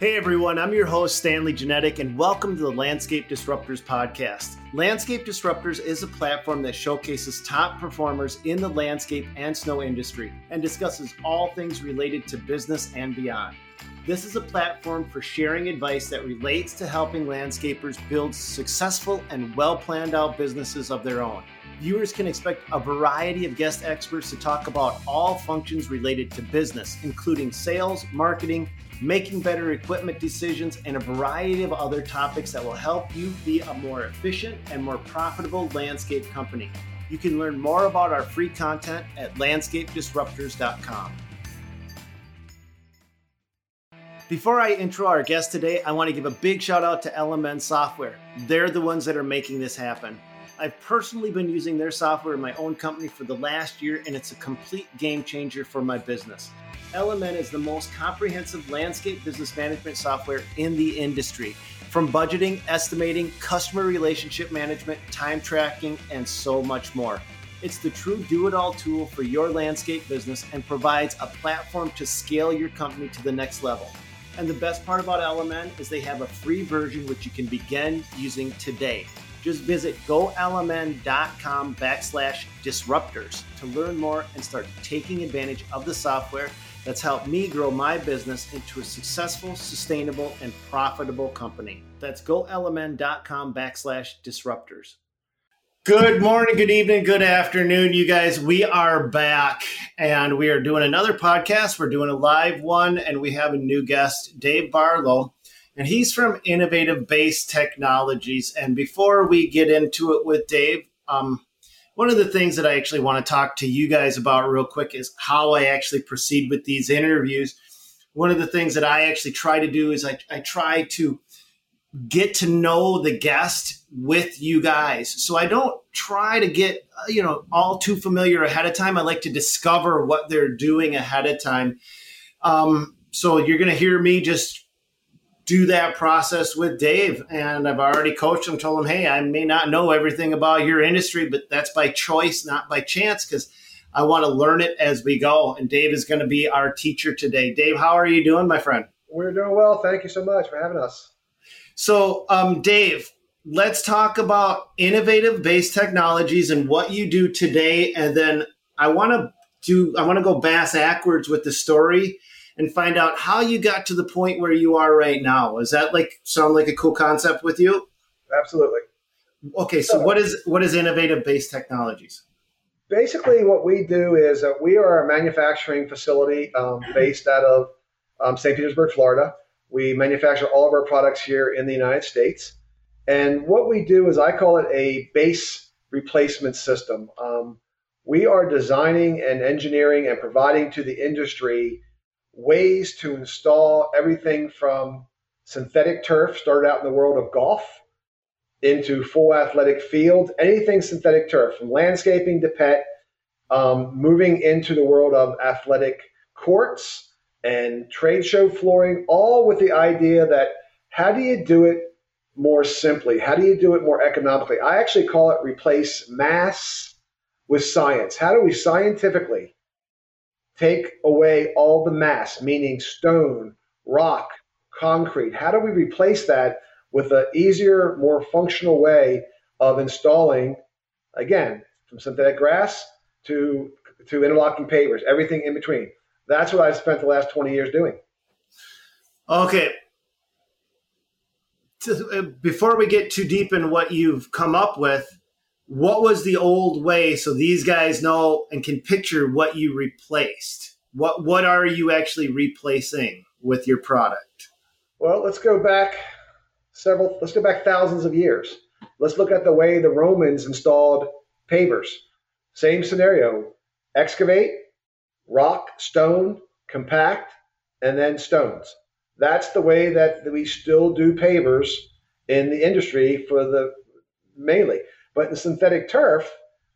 Hey everyone, I'm your host, Stanley Genetic, and welcome to the Landscape Disruptors podcast. Landscape Disruptors is a platform that showcases top performers in the landscape and snow industry and discusses all things related to business and beyond. This is a platform for sharing advice that relates to helping landscapers build successful and well-planned out businesses of their own. Viewers can expect a variety of guest experts to talk about all functions related to business, including sales, marketing, making better equipment decisions, and a variety of other topics that will help you be a more efficient and more profitable landscape company. You can learn more about our free content at landscapedisruptors.com. Before I intro our guest today, I want to give a big shout out to LMN Software. They're the ones that are making this happen. I've personally been using their software in my own company for the last year, and it's a complete game changer for my business. LMN is the most comprehensive landscape business management software in the industry, from budgeting, estimating, customer relationship management, time tracking, and so much more. It's the true do-it-all tool for your landscape business and provides a platform to scale your company to the next level. And the best part about LMN is they have a free version which you can begin using today. Just visit GoLMN.com/disruptors to learn more and start taking advantage of the software that's helped me grow my business into a successful, sustainable, and profitable company. That's GoLMN.com/disruptors. Good morning, good evening, good afternoon, you guys. We are back, and we are doing another podcast. We're doing a live one, and we have a new guest, Dave Barlow. And he's from Innovative Base Technologies. And before we get into it with Dave, one of the things that I actually want to talk to you guys about real quick is how I actually proceed with these interviews. One of the things that I actually try to do is I try to get to know the guest with you guys. So I don't try to get, all too familiar ahead of time. I like to discover what they're doing ahead of time. So you're going to hear me just do that process with Dave. And I've already coached him, told him, hey, I may not know everything about your industry, but that's by choice, not by chance, because I want to learn it as we go. And Dave is going to be our teacher today. Dave, how are you doing, my friend? We're doing well. Thank you so much for having us. So, Dave, let's talk about Innovative Base Technologies and what you do today. And then I want to go backwards with the story and find out how you got to the point where you are right now. Is that sound like a cool concept with you? Absolutely. Okay, so what is Innovative Base Technologies? Basically, what we do is we are a manufacturing facility based out of St. Petersburg, Florida. We manufacture all of our products here in the United States. And what we do is I call it a base replacement system. We are designing and engineering and providing to the industry ways to install everything from synthetic turf, started out in the world of golf, into full athletic field, anything synthetic turf, from landscaping to pet, moving into the world of athletic courts and trade show flooring, all with the idea that how do you do it more simply? How do you do it more economically? I actually call it replace mass with science. How do we scientifically take away all the mass, meaning stone, rock, concrete? How do we replace that with an easier, more functional way of installing, again, from synthetic grass to interlocking pavers, everything in between? That's what I've spent the last 20 years doing. Okay. Before we get too deep in what you've come up with, what was the old way so these guys know and can picture what you replaced? What are you actually replacing with your product? Well, let's go back thousands of years. Let's look at the way the Romans installed pavers. Same scenario, excavate, rock, stone, compact, and then stones. That's the way that we still do pavers in the industry mainly. But in synthetic turf,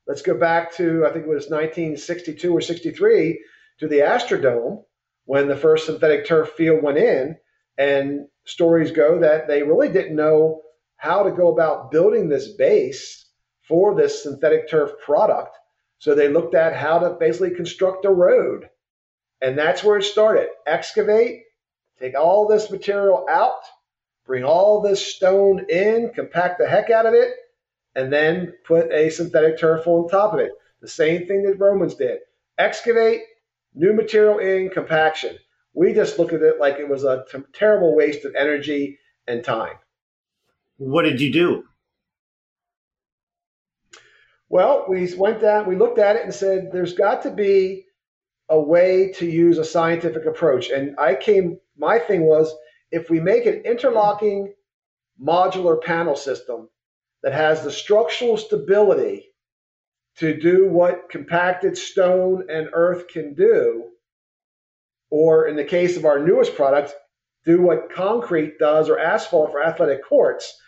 let's go back to, I think it was 1962 or 63, to the Astrodome, when the first synthetic turf field went in, and stories go that they really didn't know how to go about building this base for this synthetic turf product. So they looked at how to basically construct a road. And that's where it started. Excavate, Take all this material out, bring all this stone in, compact the heck out of it, and then put a synthetic turf on top of it. The same thing that Romans did. Excavate, new material in, compaction. We just looked at it like it was a terrible waste of energy and time. What did you do? Well, we went down, we looked at it and said, there's got to be a way to use a scientific approach. And my thing was, if we make an interlocking modular panel system that has the structural stability to do what compacted stone and earth can do, or in the case of our newest product, do what concrete does or asphalt for athletic courts,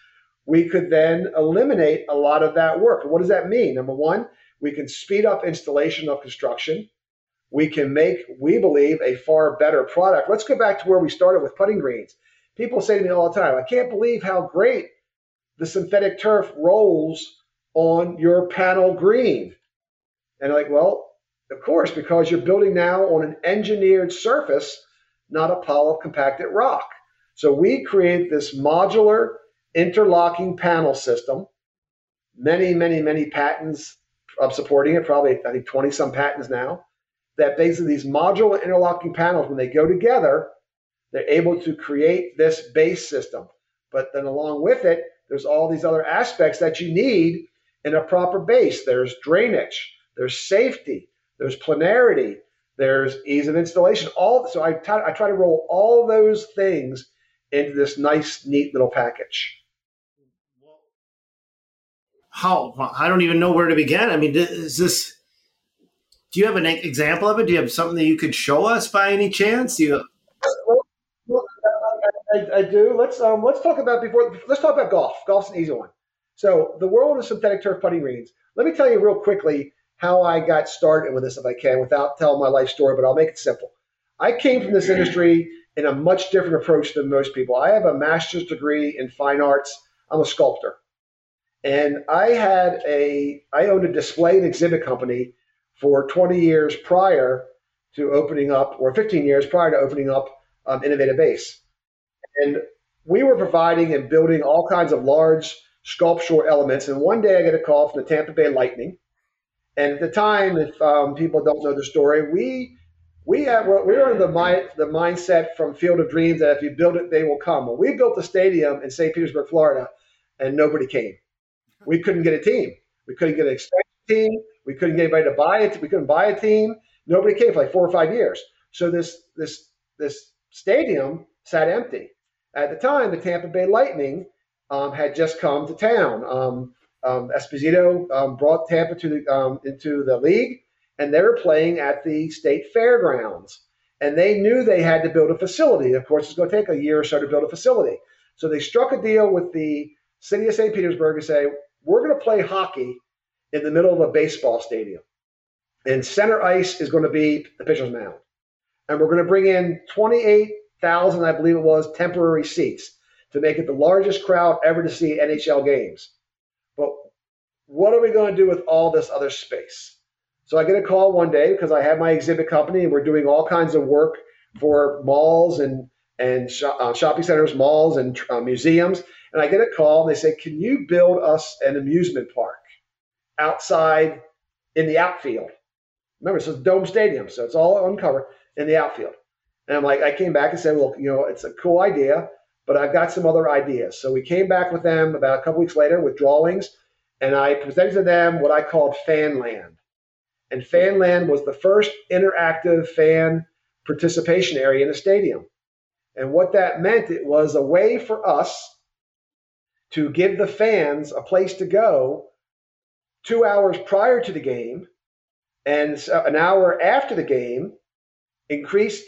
we could then eliminate a lot of that work. What does that mean? Number one, we can speed up installation of construction. We can make, we believe, a far better product. Let's go back to where we started with putting greens. People say to me all the time, I can't believe how great the synthetic turf rolls on your panel green. And like, well, of course, because you're building now on an engineered surface, not a pile of compacted rock. So we create this modular interlocking panel system, many, many, many patents of supporting it, probably I think 20 some patents now, that basically these modular interlocking panels, when they go together, they're able to create this base system. But then along with it, there's all these other aspects that you need in a proper base. There's drainage, there's safety, there's planarity, there's ease of installation. So I try to roll all those things into this nice, neat little package. I don't even know where to begin. I mean, do you have an example of it? Do you have something that you could show us by any chance? I do. Let's talk about golf. Golf's an easy one. So the world of synthetic turf putting greens. Let me tell you real quickly how I got started with this, if I can, without telling my life story, but I'll make it simple. I came from this industry in a much different approach than most people. I have a master's degree in fine arts. I'm a sculptor. And I owned a display and exhibit company for 20 years prior to opening up, or 15 years prior to opening up Innovative Base. And we were providing and building all kinds of large sculptural elements. And one day I get a call from the Tampa Bay Lightning. And at the time, if people don't know the story, we were in the mindset from Field of Dreams that if you build it, they will come. Well, we built a stadium in St. Petersburg, Florida, and nobody came. We couldn't get a team. We couldn't get an expansion team. We couldn't get anybody to buy it. We couldn't buy a team. Nobody came for like 4 or 5 years. So this stadium sat empty. At the time, the Tampa Bay Lightning had just come to town. Esposito brought Tampa into the league, and they were playing at the state fairgrounds. And they knew they had to build a facility. Of course, it's going to take a year or so to build a facility. So they struck a deal with the city of St. Petersburg and say, we're going to play hockey in the middle of a baseball stadium. And center ice is going to be the pitcher's mound. And we're going to bring in 28,000, I believe it was, temporary seats to make it the largest crowd ever to see NHL games. But what are we going to do with all this other space? So I get a call one day because I have my exhibit company and we're doing all kinds of work for malls and shopping centers, malls and museums. And I get a call and they say, can you build us an amusement park outside in the outfield? Remember, it's a dome stadium, so it's all uncovered in the outfield. And I came back and said, look, it's a cool idea, but I've got some other ideas. So we came back with them about a couple weeks later with drawings, and I presented to them what I called Fanland. And Fanland was the first interactive fan participation area in the stadium. And what that meant, it was a way for us to give the fans a place to go 2 hours prior to the game and an hour after the game, increased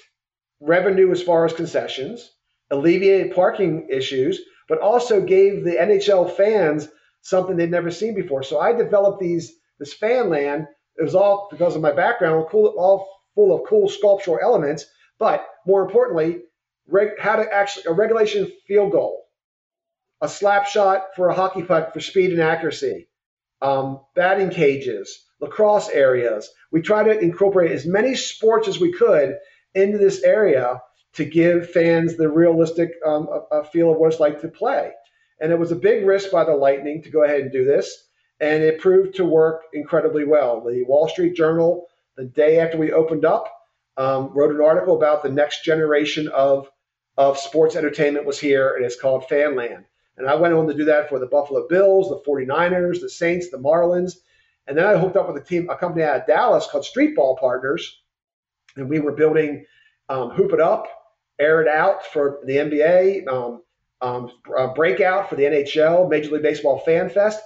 revenue as far as concessions, alleviated parking issues, but also gave the NHL fans something they'd never seen before. So I developed this fan land. It was all because of my background, all full of cool sculptural elements, but more importantly, how to actually a regulation field goal, a slap shot for a hockey puck for speed and accuracy, batting cages, lacrosse areas. We tried to incorporate as many sports as we could into this area to give fans the realistic a feel of what it's like to play. And it was a big risk by the Lightning to go ahead and do this, and it proved to work incredibly well. The Wall Street Journal, the day after we opened up, wrote an article about the next generation of sports entertainment was here, and it's called Fanland. And I went on to do that for the Buffalo Bills, the 49ers, the Saints, the Marlins. And then I hooked up with a company out of Dallas called Streetball Partners. And we were building Hoop It Up, Air It Out for the NBA, Breakout for the NHL, Major League Baseball Fan Fest.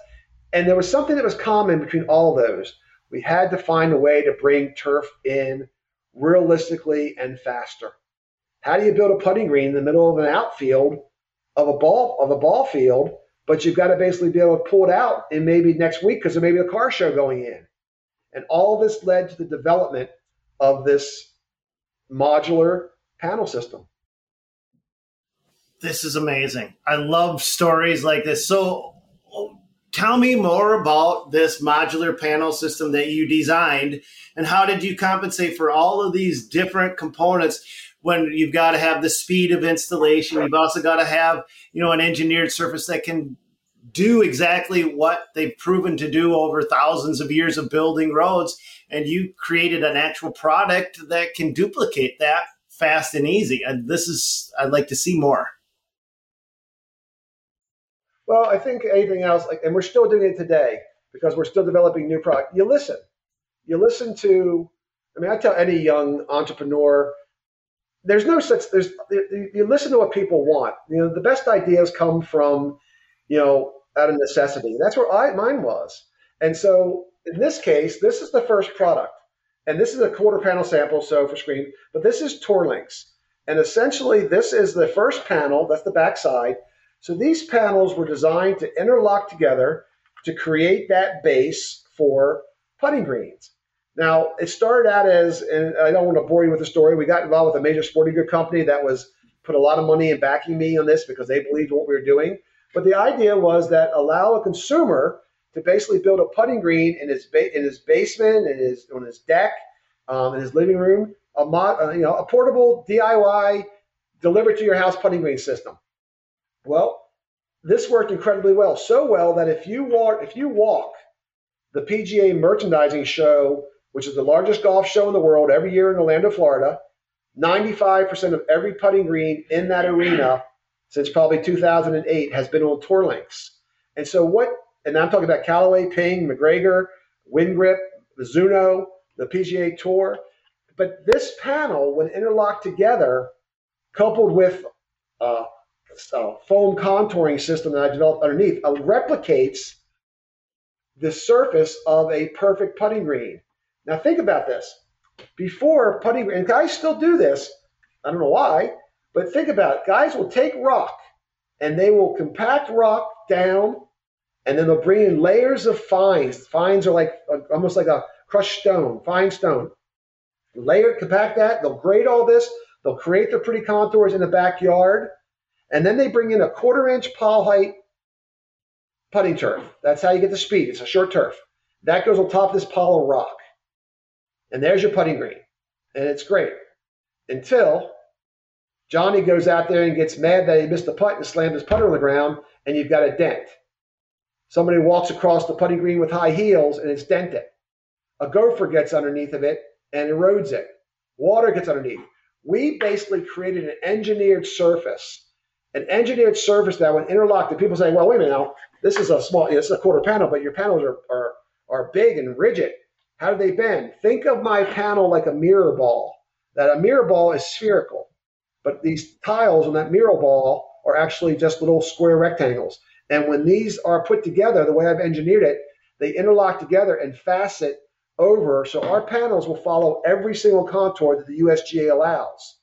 And there was something that was common between all those. We had to find a way to bring turf in realistically and faster. How do you build a putting green in the middle of an outfield of a ball field, but you've got to basically be able to pull it out in maybe next week because there may be a car show going in? And all this led to the development of this modular panel system. This is amazing. I love stories like this. So tell me more about this modular panel system that you designed, and how did you compensate for all of these different components? When you've got to have the speed of installation, right. You've also got to have, an engineered surface that can do exactly what they've proven to do over thousands of years of building roads. And you created an actual product that can duplicate that fast and easy. And I'd like to see more. Well, I think anything else, and we're still doing it today because we're still developing new product. You listen to, I tell any young entrepreneur, you listen to what people want. The best ideas come from, out of necessity. That's where mine was. And so in this case, this is the first product, and this is a quarter panel sample. So for screen, but this is TourLinks. And essentially this is the first panel. That's the backside. So these panels were designed to interlock together to create that base for putting greens. Now, it started out as, and I don't want to bore you with the story, we got involved with a major sporting good company that put a lot of money in backing me on this because they believed in what we were doing. But the idea was that allow a consumer to basically build a putting green in his basement, on his deck, in his living room, a portable DIY delivered to your house putting green system. Well, this worked incredibly well, so well that if you walk the PGA Merchandising Show, which is the largest golf show in the world every year in Orlando, Florida, 95% of every putting green in that arena since probably 2008 has been on TourLinks. And so and I'm talking about Callaway, Ping, McGregor, Windgrip, Mizuno, the PGA Tour. But this panel, when interlocked together, coupled with a foam contouring system that I developed underneath, replicates the surface of a perfect putting green. Now think about this. Before putting, and guys still do this, I don't know why, but think about it. Guys will take rock and they will compact rock down, and then they'll bring in layers of fines. Fines are almost like a crushed stone, fine stone. Layer, compact that, they'll grade all this, they'll create their pretty contours in the backyard, and then they bring in a 1/4-inch pile height putting turf. That's how you get the speed. It's a short turf. That goes on top of this pile of rock. And there's your putting green. And it's great. Until Johnny goes out there and gets mad that he missed the putt and slammed his putter on the ground, and you've got a dent. Somebody walks across the putting green with high heels, and it's dented. A gopher gets underneath of it and erodes it. Water gets underneath. We basically created an engineered surface that when interlocked, and people say, well, wait a minute now, this is a 1/4 panel, but your panels are big and rigid. How do they bend? Think of my panel like a mirror ball, that a mirror ball is spherical, but these tiles on that mirror ball are actually just little square rectangles. And when these are put together, the way I've engineered it, they interlock together and facet over. So our panels will follow every single contour that the USGA allows.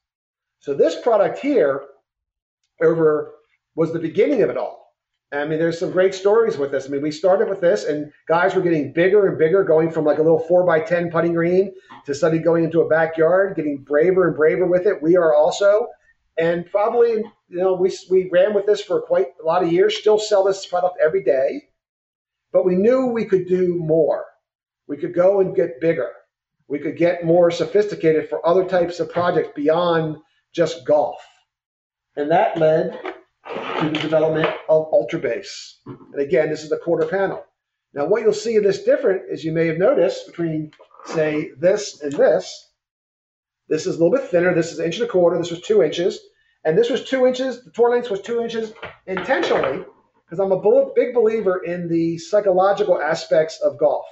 So this product here was the beginning of it all. There's some great stories with this. We started with this, and guys were getting bigger and bigger, going from like a little 4x10 putting green to suddenly going into a backyard, getting braver and braver with it. We are also, and probably, we ran with this for quite a lot of years, still sell this product every day, but we knew we could do more. We could go and get bigger. We could get more sophisticated for other types of projects beyond just golf. And that led to the development of Ultra Base. And again, this is the quarter panel. Now, what you'll see in this different, as you may have noticed, between, say, this and this, this is a little bit thinner. This is 1.25 inches. This was 2 inches. And this was 2 inches. The TourLinks was 2 inches intentionally because I'm a big believer in the psychological aspects of golf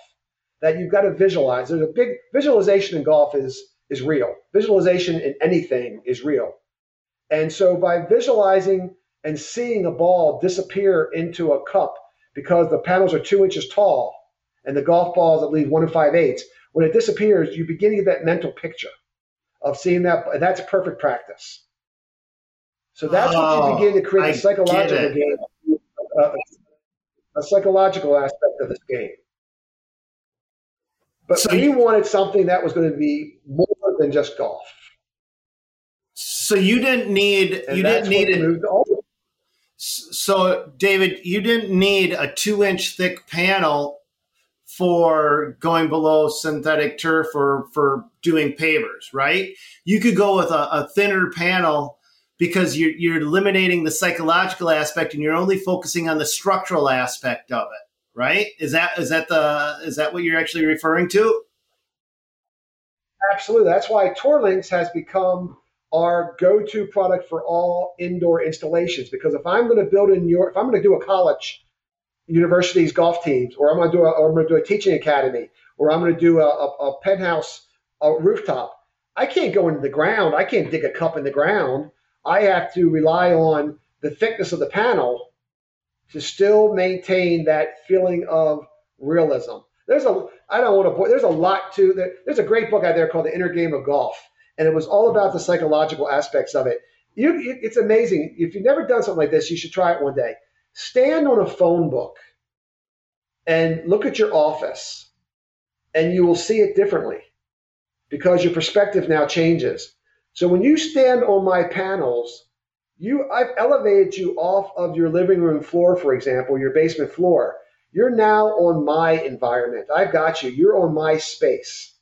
that you've got to visualize. There's a big visualization in golf is real. Visualization in anything is real. And so by visualizing and seeing a ball disappear into a cup because the panels are 2 inches tall and the golf balls at least 1 5/8, when it disappears, you begin to get that mental picture of seeing that. And that's perfect practice. So that's what you begin to create a psychological aspect of this game. But so we wanted something that was going to be more than just golf. So you didn't need So David, you didn't need a 2-inch thick panel for going below synthetic turf or for doing pavers, right? You could go with a thinner panel. Because you're eliminating the psychological aspect and you're only focusing on the structural aspect of it, right? Is that what you're actually referring to? Absolutely. That's why TourLinks has become our go-to product for all indoor installations. Because if I'm going to build if I'm going to do a college, universities, golf teams, or I'm going to do a teaching academy, or I'm going to do a penthouse, a rooftop, I can't go into the ground. I can't dig a cup in the ground. I have to rely on the thickness of the panel to still maintain that feeling of realism. There's a lot to that. There's a great book out there called The Inner Game of Golf, and it was all about the psychological aspects of it. It's amazing. If you've never done something like this, you should try it one day. Stand on a phone book and look at your office, and you will see it differently because your perspective now changes. So when you stand on my panels, I've elevated you off of your living room floor, for example, your basement floor. You're now on my environment. I've got you. You're on my space.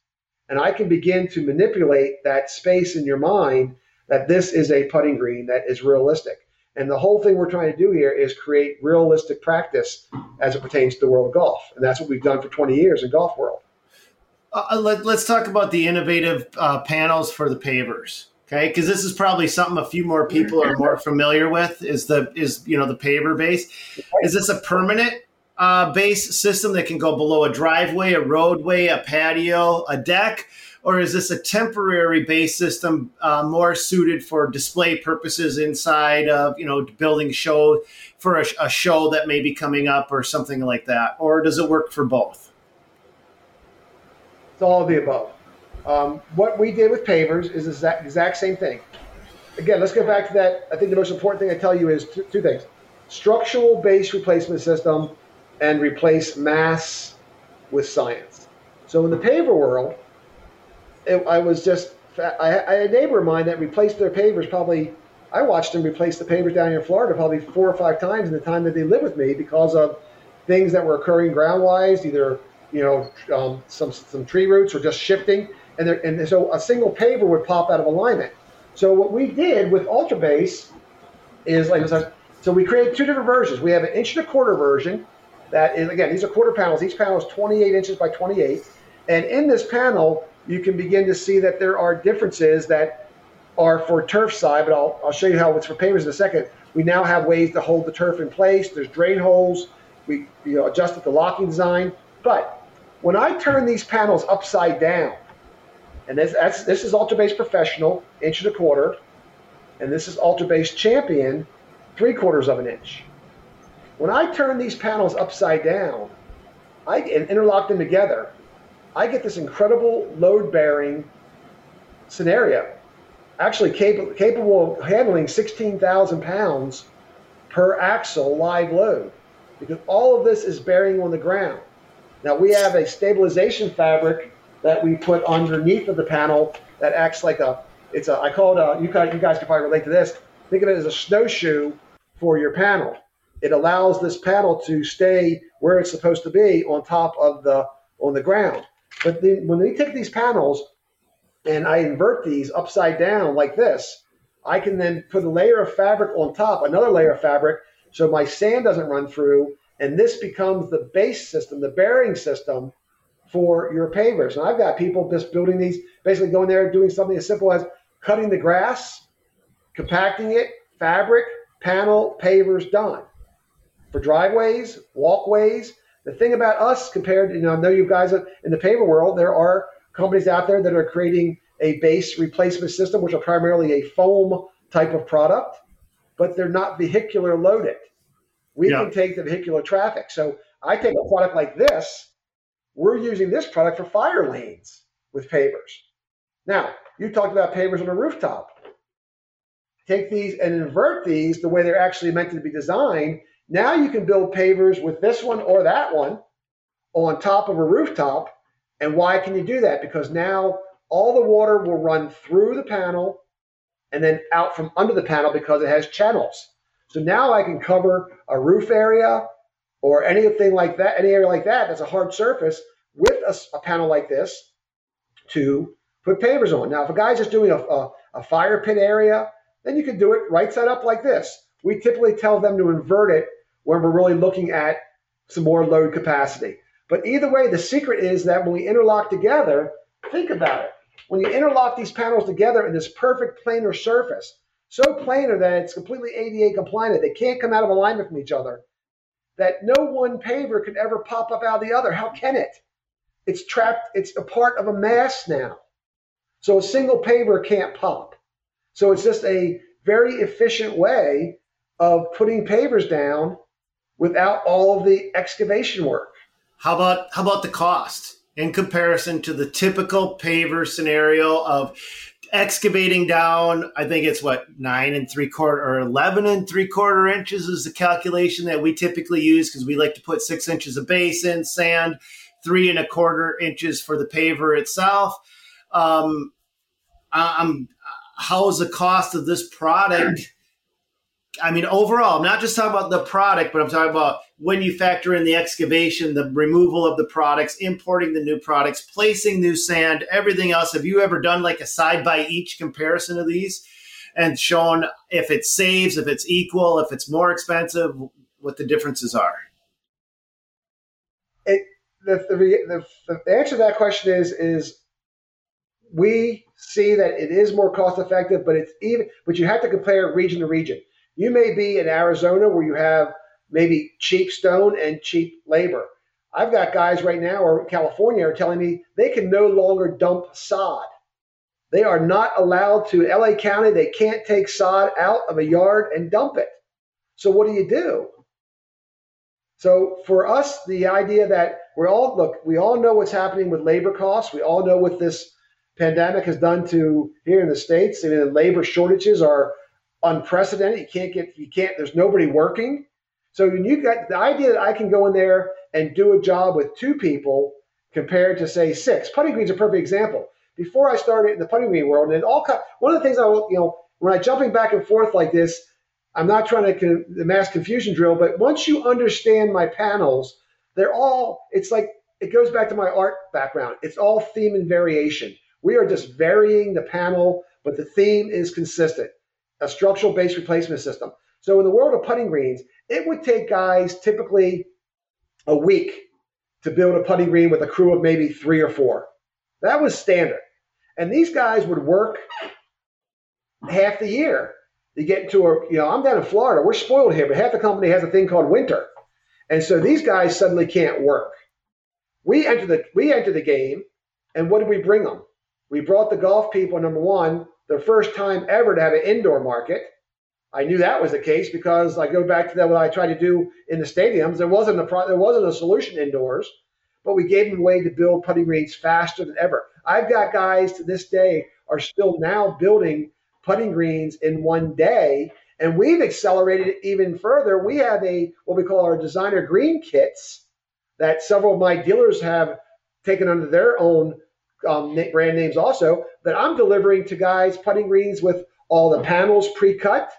And I can begin to manipulate that space in your mind that this is a putting green that is realistic. And the whole thing we're trying to do here is create realistic practice as it pertains to the world of golf. And that's what we've done for 20 years in golf world. Let's talk about the innovative panels for the pavers, okay? Because this is probably something a few more people are more familiar with is the paver base. Is this a permanent base system that can go below a driveway, a roadway, a patio, a deck, or is this a temporary base system more suited for display purposes inside of building show for a show that may be coming up or something like that, or does it work for both? It's all of the above. What we did with pavers is the exact same thing. Again, let's go back to that. I think the most important thing I tell you is two things. Structural base replacement system and replace mass with science. So in the paver world, I had a neighbor of mine that replaced their pavers I watched them replace the pavers down here in Florida probably 4 or 5 times in the time that they lived with me because of things that were occurring ground-wise, either some tree roots were just shifting, and so a single paver would pop out of alignment. So what we did with Ultra Base is so we created 2 different versions. We have an 1.25 inch version that is, again, these are quarter panels. Each panel is 28 inches by 28, and in this panel you can begin to see that there are differences that are for turf side, but I'll show you how it's for pavers in a second. We now have ways to hold the turf in place. There's drain holes. We adjusted the locking design. But when I turn these panels upside down, and this is Ultra Base Professional, 1.25 inches, and this is Ultra Base Champion, 3/4 inch. When I turn these panels upside down and interlock them together, I get this incredible load-bearing scenario, actually capable of handling 16,000 pounds per axle live load, because all of this is bearing on the ground. Now, we have a stabilization fabric that we put underneath of the panel that acts like I call it you guys can probably relate to this. Think of it as a snowshoe for your panel. It allows this panel to stay where it's supposed to be on top of on the ground. But when we take these panels and I invert these upside down like this, I can then put a layer of fabric on top, another layer of fabric, so my sand doesn't run through, and this becomes the base system, the bearing system for your pavers. And I've got people just building these, basically going there and doing something as simple as cutting the grass, compacting it, fabric, panel, pavers, done. For driveways, walkways, the thing about us compared to, I know you guys in the paver world, there are companies out there that are creating a base replacement system, which are primarily a foam type of product, but they're not vehicular loaded. We can take the vehicular traffic. So I take a product like this, we're using this product for fire lanes with pavers. Now, you talked about pavers on a rooftop. Take these and invert these the way they're actually meant to be designed. Now you can build pavers with this one or that one on top of a rooftop. And why can you do that? Because now all the water will run through the panel and then out from under the panel because it has channels. So now I can cover a roof area or anything like that, any area like that that's a hard surface with a panel like this to put pavers on. Now, if a guy's just doing a fire pit area, then you can do it right side up like this. We typically tell them to invert it when we're really looking at some more load capacity. But either way, the secret is that when we interlock together, think about it. When you interlock these panels together in this perfect planar surface, so planar that it's completely ADA compliant, they can't come out of alignment from each other, that no one paver could ever pop up out of the other. How can it? It's trapped. It's a part of a mass now. So a single paver can't pop. So it's just a very efficient way of putting pavers down without all of the excavation work. How about the cost in comparison to the typical paver scenario of excavating down? I think it's 11 and three quarter inches is the calculation that we typically use because we like to put 6 inches of base in sand, 3 1/4 inches for the paver itself. How is the cost of this product? I mean, overall, I'm not just talking about the product, but I'm talking about when you factor in the excavation, the removal of the products, importing the new products, placing new sand, everything else. Have you ever done like a side by each comparison of these and shown if it saves, if it's equal, if it's more expensive, what the differences are? The answer to that question is we see that it is more cost effective, but but you have to compare region to region. You may be in Arizona where you have maybe cheap stone and cheap labor. I've got guys right now or California are telling me they can no longer dump sod. They are not allowed to. LA County, they can't take sod out of a yard and dump it. So what do? So for us, the idea that we all know what's happening with labor costs. We all know what this pandemic has done to here in the States. I mean, the labor shortages are unprecedented. There's nobody working. So when you got the idea that I can go in there and do a job with 2 people compared to say 6. Putting green's a perfect example. Before I started in the putting green world, and one of the things when I'm jumping back and forth like this, I'm not trying to the mass confusion drill, but once you understand my panels, it's like it goes back to my art background. It's all theme and variation. We are just varying the panel, but the theme is consistent. A structural base replacement system. So in the world of putting greens, it would take guys typically a week to build a putting green with a crew of maybe 3 or 4. That was standard. And these guys would work half the year. You get into I'm down in Florida. We're spoiled here, but half the company has a thing called winter. And so these guys suddenly can't work. We enter the game, and what did we bring them? We brought the golf people, number one, the first time ever to have an indoor market. I knew that was the case because I go back to what I tried to do in the stadiums. There wasn't a solution indoors, but we gave them a way to build putting greens faster than ever. I've got guys to this day are still now building putting greens in one day, and we've accelerated it even further. We have what we call our designer green kits that several of my dealers have taken under their own brand names also, that I'm delivering to guys putting greens with all the panels pre-cut,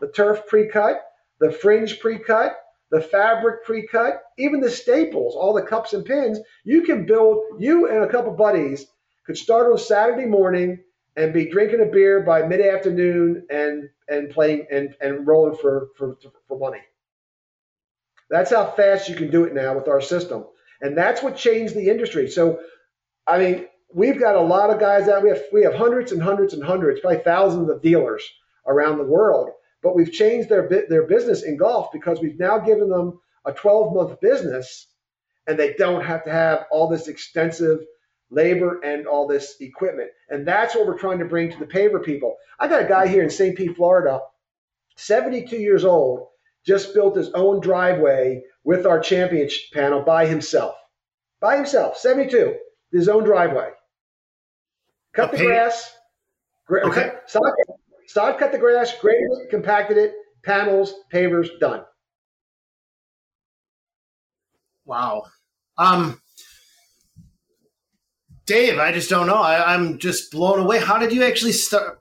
the turf pre-cut, the fringe pre-cut, the fabric pre-cut, even the staples, all the cups and pins. You and a couple buddies could start on Saturday morning, and be drinking a beer by mid-afternoon and playing and rolling for money. That's how fast you can do it now with our system. And that's what changed the industry. So, I mean, we've got a lot of guys out. We have hundreds and hundreds and hundreds, probably thousands of dealers around the world. But we've changed their business in golf because we've now given them a 12-month business, and they don't have to have all this extensive labor and all this equipment. And that's what we're trying to bring to the paver people. I got a guy here in St. Pete, Florida, 72 years old, just built his own driveway with our championship panel by himself. By himself, 72, his own driveway. Cut the grass. Okay. Stop, cut the grass, graded it, compacted it, panels, pavers, done. Wow. Dave, I just don't know. I'm just blown away. How did you actually start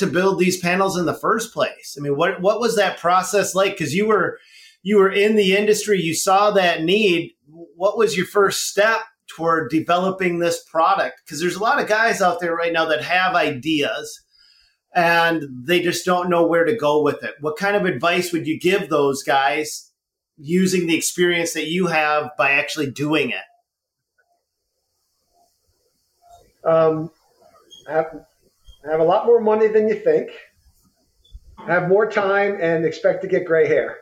to build these panels in the first place? I mean, what was that process like? Because you were in the industry, you saw that need. What was your first step toward developing this product? Because there's a lot of guys out there right now that have ideas and they just don't know where to go with it. What kind of advice would you give those guys using the experience that you have by actually doing it? Have a lot more money than you think. Have more time and expect to get gray hair.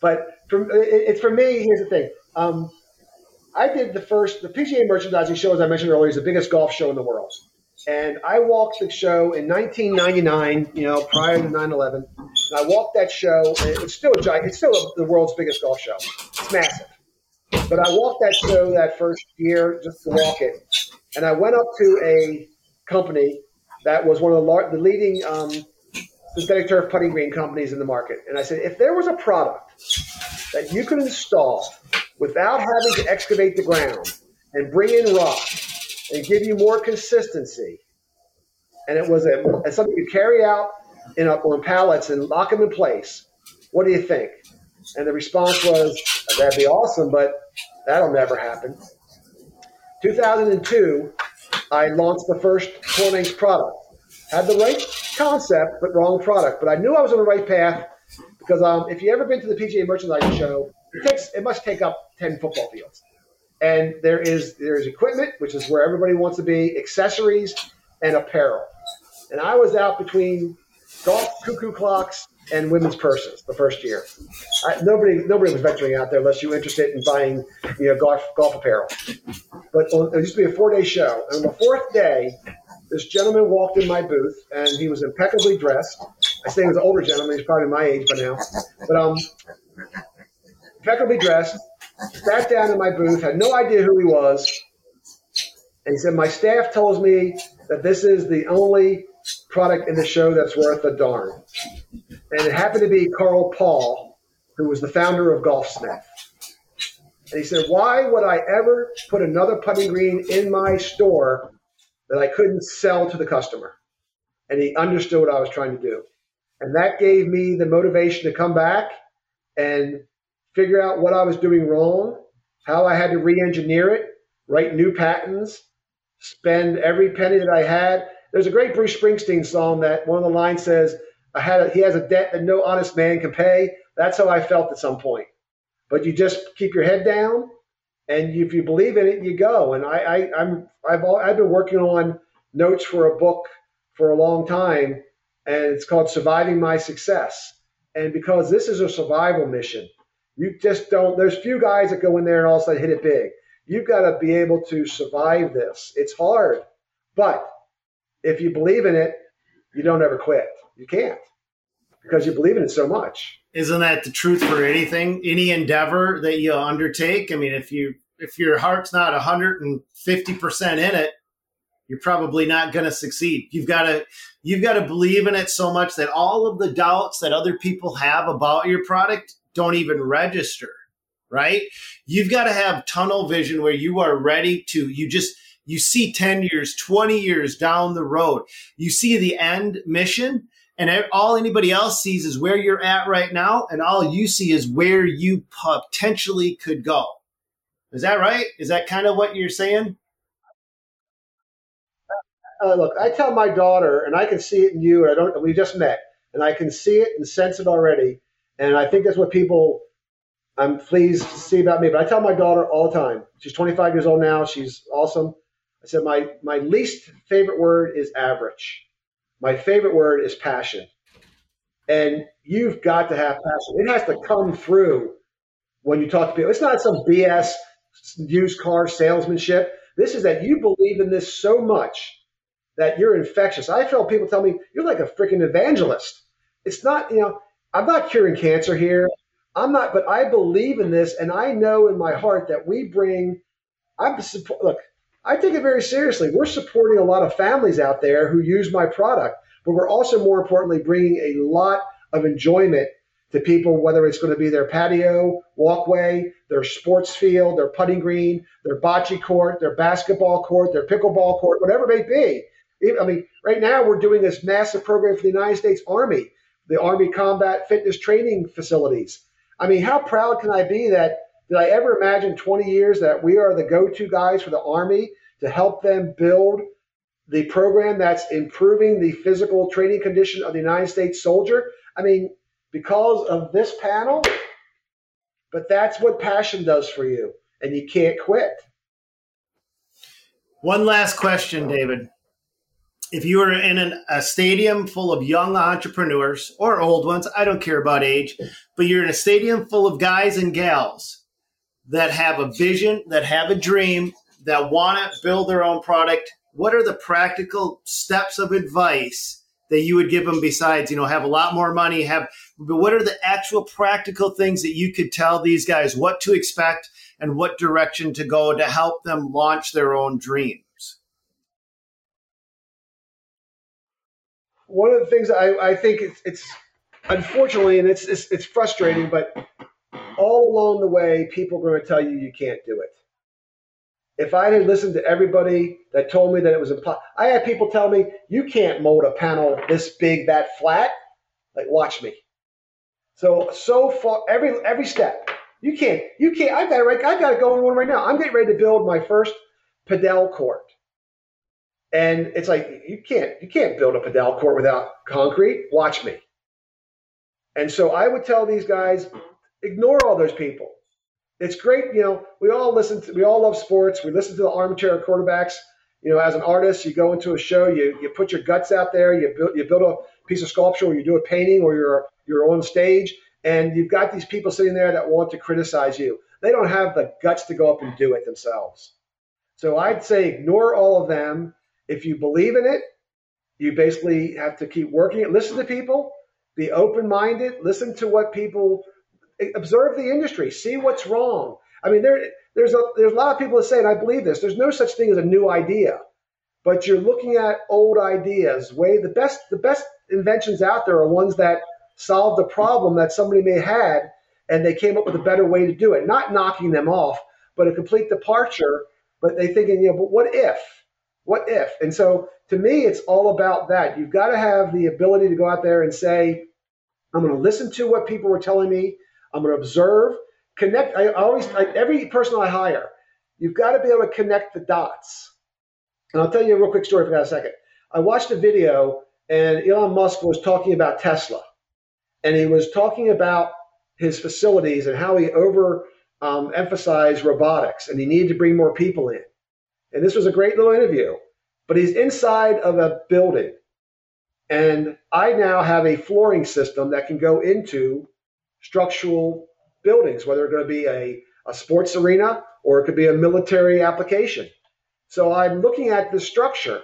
But for me, here's the thing. I did the PGA Merchandising Show, as I mentioned earlier, is the biggest golf show in the world. And I walked the show in 1999, prior to 9/11. And I walked that show, and it's still the world's biggest golf show. It's massive. But I walked that show that first year just to walk it. And I went up to a company that was one of the leading synthetic turf putting green companies in the market. And I said, if there was a product that you could install without having to excavate the ground and bring in rock and give you more consistency, and it was something you carry out on pallets and lock them in place, what do you think? And the response was, that'd be awesome, but that'll never happen. 2002, I launched the first TourLinks product. Had the right concept, but wrong product. But I knew I was on the right path because if you've ever been to the PGA Merchandising Show, it must take up 10 football fields. And there is equipment, which is where everybody wants to be, accessories, and apparel. And I was out between golf cuckoo clocks and women's purses the first year. Nobody was venturing out there unless you were interested in buying golf apparel. But it used to be a 4-day show. And on the fourth day, this gentleman walked in my booth, and he was impeccably dressed. I say he was an older gentleman. He's probably my age by now. But impeccably dressed, sat down in my booth, had no idea who he was. And he said, my staff tells me that this is the only product in the show that's worth a darn. And it happened to be Carl Paul, who was the founder of GolfSmith. And he said, why would I ever put another putting green in my store that I couldn't sell to the customer? And he understood what I was trying to do. And that gave me the motivation to come back and figure out what I was doing wrong, how I had to re-engineer it, write new patents, spend every penny that I had. There's a great Bruce Springsteen song that one of the lines says, he has a debt that no honest man can pay. That's how I felt at some point. But you just keep your head down, and if you believe in it, you go. And I've been working on notes for a book for a long time, and it's called Surviving My Success. And because this is a survival mission, you just don't. There's few guys that go in there and all of a sudden hit it big. You've got to be able to survive this. It's hard, but if you believe in it, you don't ever quit. You can't, because you believe in it so much. Isn't that the truth for anything, any endeavor that you undertake? I mean, if your heart's not 150% in it, you're probably not going to succeed. You've got to believe in it so much that all of the doubts that other people have about your product don't even register, right? You've got to have tunnel vision where you are ready to, you see 10 years, 20 years down the road. You see the end mission, and all anybody else sees is where you're at right now, and all you see is where you potentially could go. Is that right? Is that kind of what you're saying? Look, I tell my daughter, and I can see it in you, and I don't. We just met, and I can see it and sense it already. And I think that's what people I'm pleased to see about me. But I tell my daughter all the time. She's 25 years old now. She's awesome. I said my least favorite word is average. My favorite word is passion. And you've got to have passion. It has to come through when you talk to people. It's not some BS used car salesmanship. This is that you believe in this so much that you're infectious. I've had people tell me, you're like a freaking evangelist. It's not, I'm not curing cancer here. I'm not, but I believe in this, and I know in my heart that we bring – look, I take it very seriously. We're supporting a lot of families out there who use my product, but we're also, more importantly, bringing a lot of enjoyment to people, whether it's going to be their patio, walkway, their sports field, their putting green, their bocce court, their basketball court, their pickleball court, whatever it may be. I mean, right now we're doing this massive program for the United States Army, the Army Combat Fitness Training Facilities. I mean, how proud can I be that did I ever imagine 20 years that we are the go-to guys for the Army to help them build the program that's improving the physical training condition of the United States soldier? I mean, because of this panel, but that's what passion does for you, and you can't quit. One last question, David. If you were in a stadium full of young entrepreneurs or old ones, I don't care about age, but you're in a stadium full of guys and gals that have a vision, that have a dream, that want to build their own product, what are the practical steps of advice that you would give them besides, have a lot more money, but what are the actual practical things that you could tell these guys what to expect and what direction to go to help them launch their own dream? One of the things I think it's unfortunately, and it's frustrating, but all along the way, people are going to tell you you can't do it. If I had listened to everybody that told me that it was impossible, I had people tell me, you can't mold a panel this big, that flat. Like, watch me. So far, every step, you can't, I've got to go in one right now. I'm getting ready to build my first padel court. And it's like, you can't build a padel court without concrete. Watch me. And so I would tell these guys, ignore all those people. It's great. We all love sports. We listen to the armchair quarterbacks. As an artist, you go into a show, you put your guts out there, you build a piece of sculpture, or you do a painting, or you're on stage. And you've got these people sitting there that want to criticize you. They don't have the guts to go up and do it themselves. So I'd say ignore all of them. If you believe in it, you basically have to keep working it. Listen to people, be open-minded, listen to what people observe the industry, see what's wrong. I mean, there's a lot of people that say, and I believe this, there's no such thing as a new idea, but you're looking at old ideas. The best inventions out there are ones that solve the problem that somebody may had, and they came up with a better way to do it. Not knocking them off, but a complete departure. But they thinking, but what if? What if? And so to me, it's all about that. You've got to have the ability to go out there and say, I'm going to listen to what people were telling me. I'm going to observe, connect. I always, every person I hire, you've got to be able to connect the dots. And I'll tell you a real quick story if I got a second. I watched a video and Elon Musk was talking about Tesla. And he was talking about his facilities and how he overemphasized robotics and he needed to bring more people in. And this was a great little interview, but he's inside of a building. And I now have a flooring system that can go into structural buildings, whether it's going to be a sports arena or it could be a military application. So I'm looking at the structure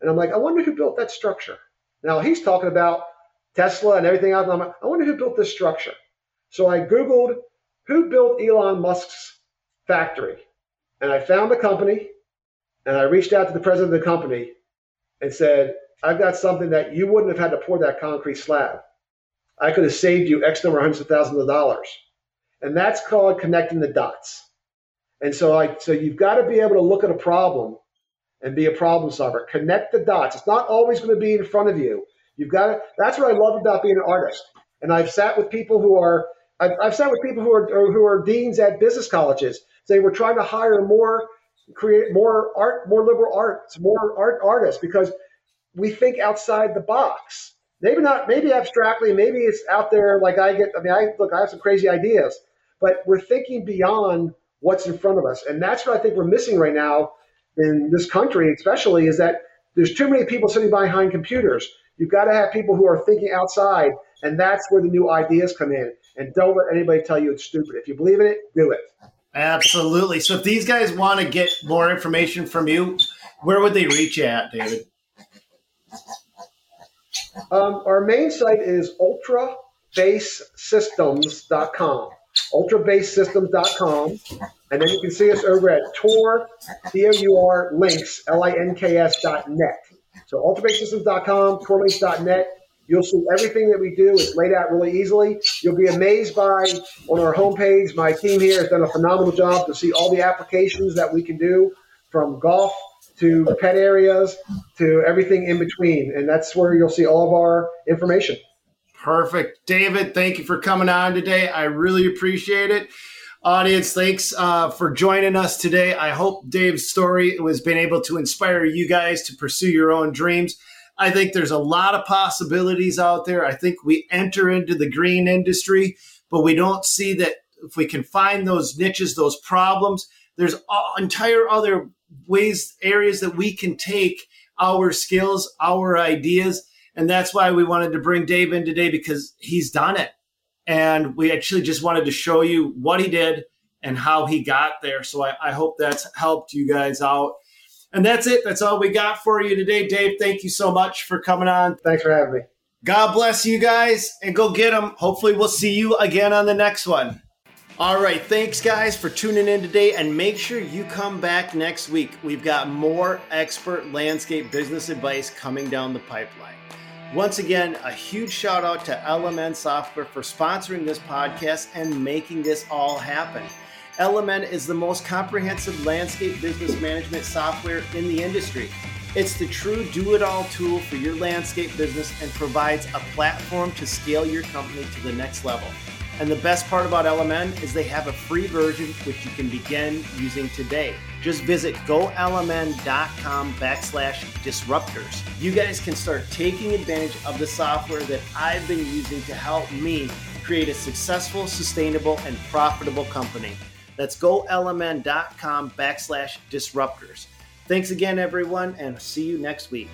and I'm like, I wonder who built that structure. Now he's talking about Tesla and everything else. And I'm like, I wonder who built this structure. So I Googled who built Elon Musk's factory. And I found the company. And I reached out to the president of the company and said, I've got something that you wouldn't have had to pour that concrete slab. I could have saved you X number of hundreds of thousands of dollars. And that's called connecting the dots. And so you've got to be able to look at a problem and be a problem solver. Connect the dots. It's not always going to be in front of you. You've got to, that's what I love about being an artist. And I've sat with people who are deans at business colleges. They were trying to hire more create more art, more liberal arts, more art artists, because we think outside the box. Maybe not, maybe abstractly, maybe it's out there like I get. I mean, I have some crazy ideas, but we're thinking beyond what's in front of us. And that's what I think we're missing right now in this country, especially, is that there's too many people sitting behind computers. You've got to have people who are thinking outside, and that's where the new ideas come in. And don't let anybody tell you it's stupid. If you believe in it, do it. Absolutely. So if these guys want to get more information from you, where would they reach at, David? Our main site is ultrabasesystems.com. ultrabasesystems.com. And then you can see us over at Tour, Tour, Links, LINKS.net. So ultrabasesystems.com, TourLinks.net. You'll see everything that we do. It's laid out really easily. You'll be amazed by, on our homepage, my team here has done a phenomenal job to see all the applications that we can do, from golf to pet areas to everything in between. And that's where you'll see all of our information. Perfect. David, thank you for coming on today. I really appreciate it. Audience, thanks for joining us today. I hope Dave's story has been able to inspire you guys to pursue your own dreams. I think there's a lot of possibilities out there. I think we enter into the green industry, but we don't see that if we can find those niches, those problems, there's entire other ways, areas that we can take our skills, our ideas. And that's why we wanted to bring Dave in today, because he's done it. And we actually just wanted to show you what he did and how he got there. So I hope that's helped you guys out. And that's it. That's all we got for you today. Dave, thank you so much for coming on. Thanks for having me. God bless you guys, and go get them. Hopefully we'll see you again on the next one. All right. Thanks, guys, for tuning in today. And make sure you come back next week. We've got more expert landscape business advice coming down the pipeline. Once again, a huge shout out to LMN Software for sponsoring this podcast and making this all happen. LMN is the most comprehensive landscape business management software in the industry. It's the true do-it-all tool for your landscape business and provides a platform to scale your company to the next level. And the best part about LMN is they have a free version which you can begin using today. Just visit GoLMN.com/disruptors. You guys can start taking advantage of the software that I've been using to help me create a successful, sustainable, and profitable company. That's GoLMN.com/disruptors. Thanks again, everyone, and see you next week.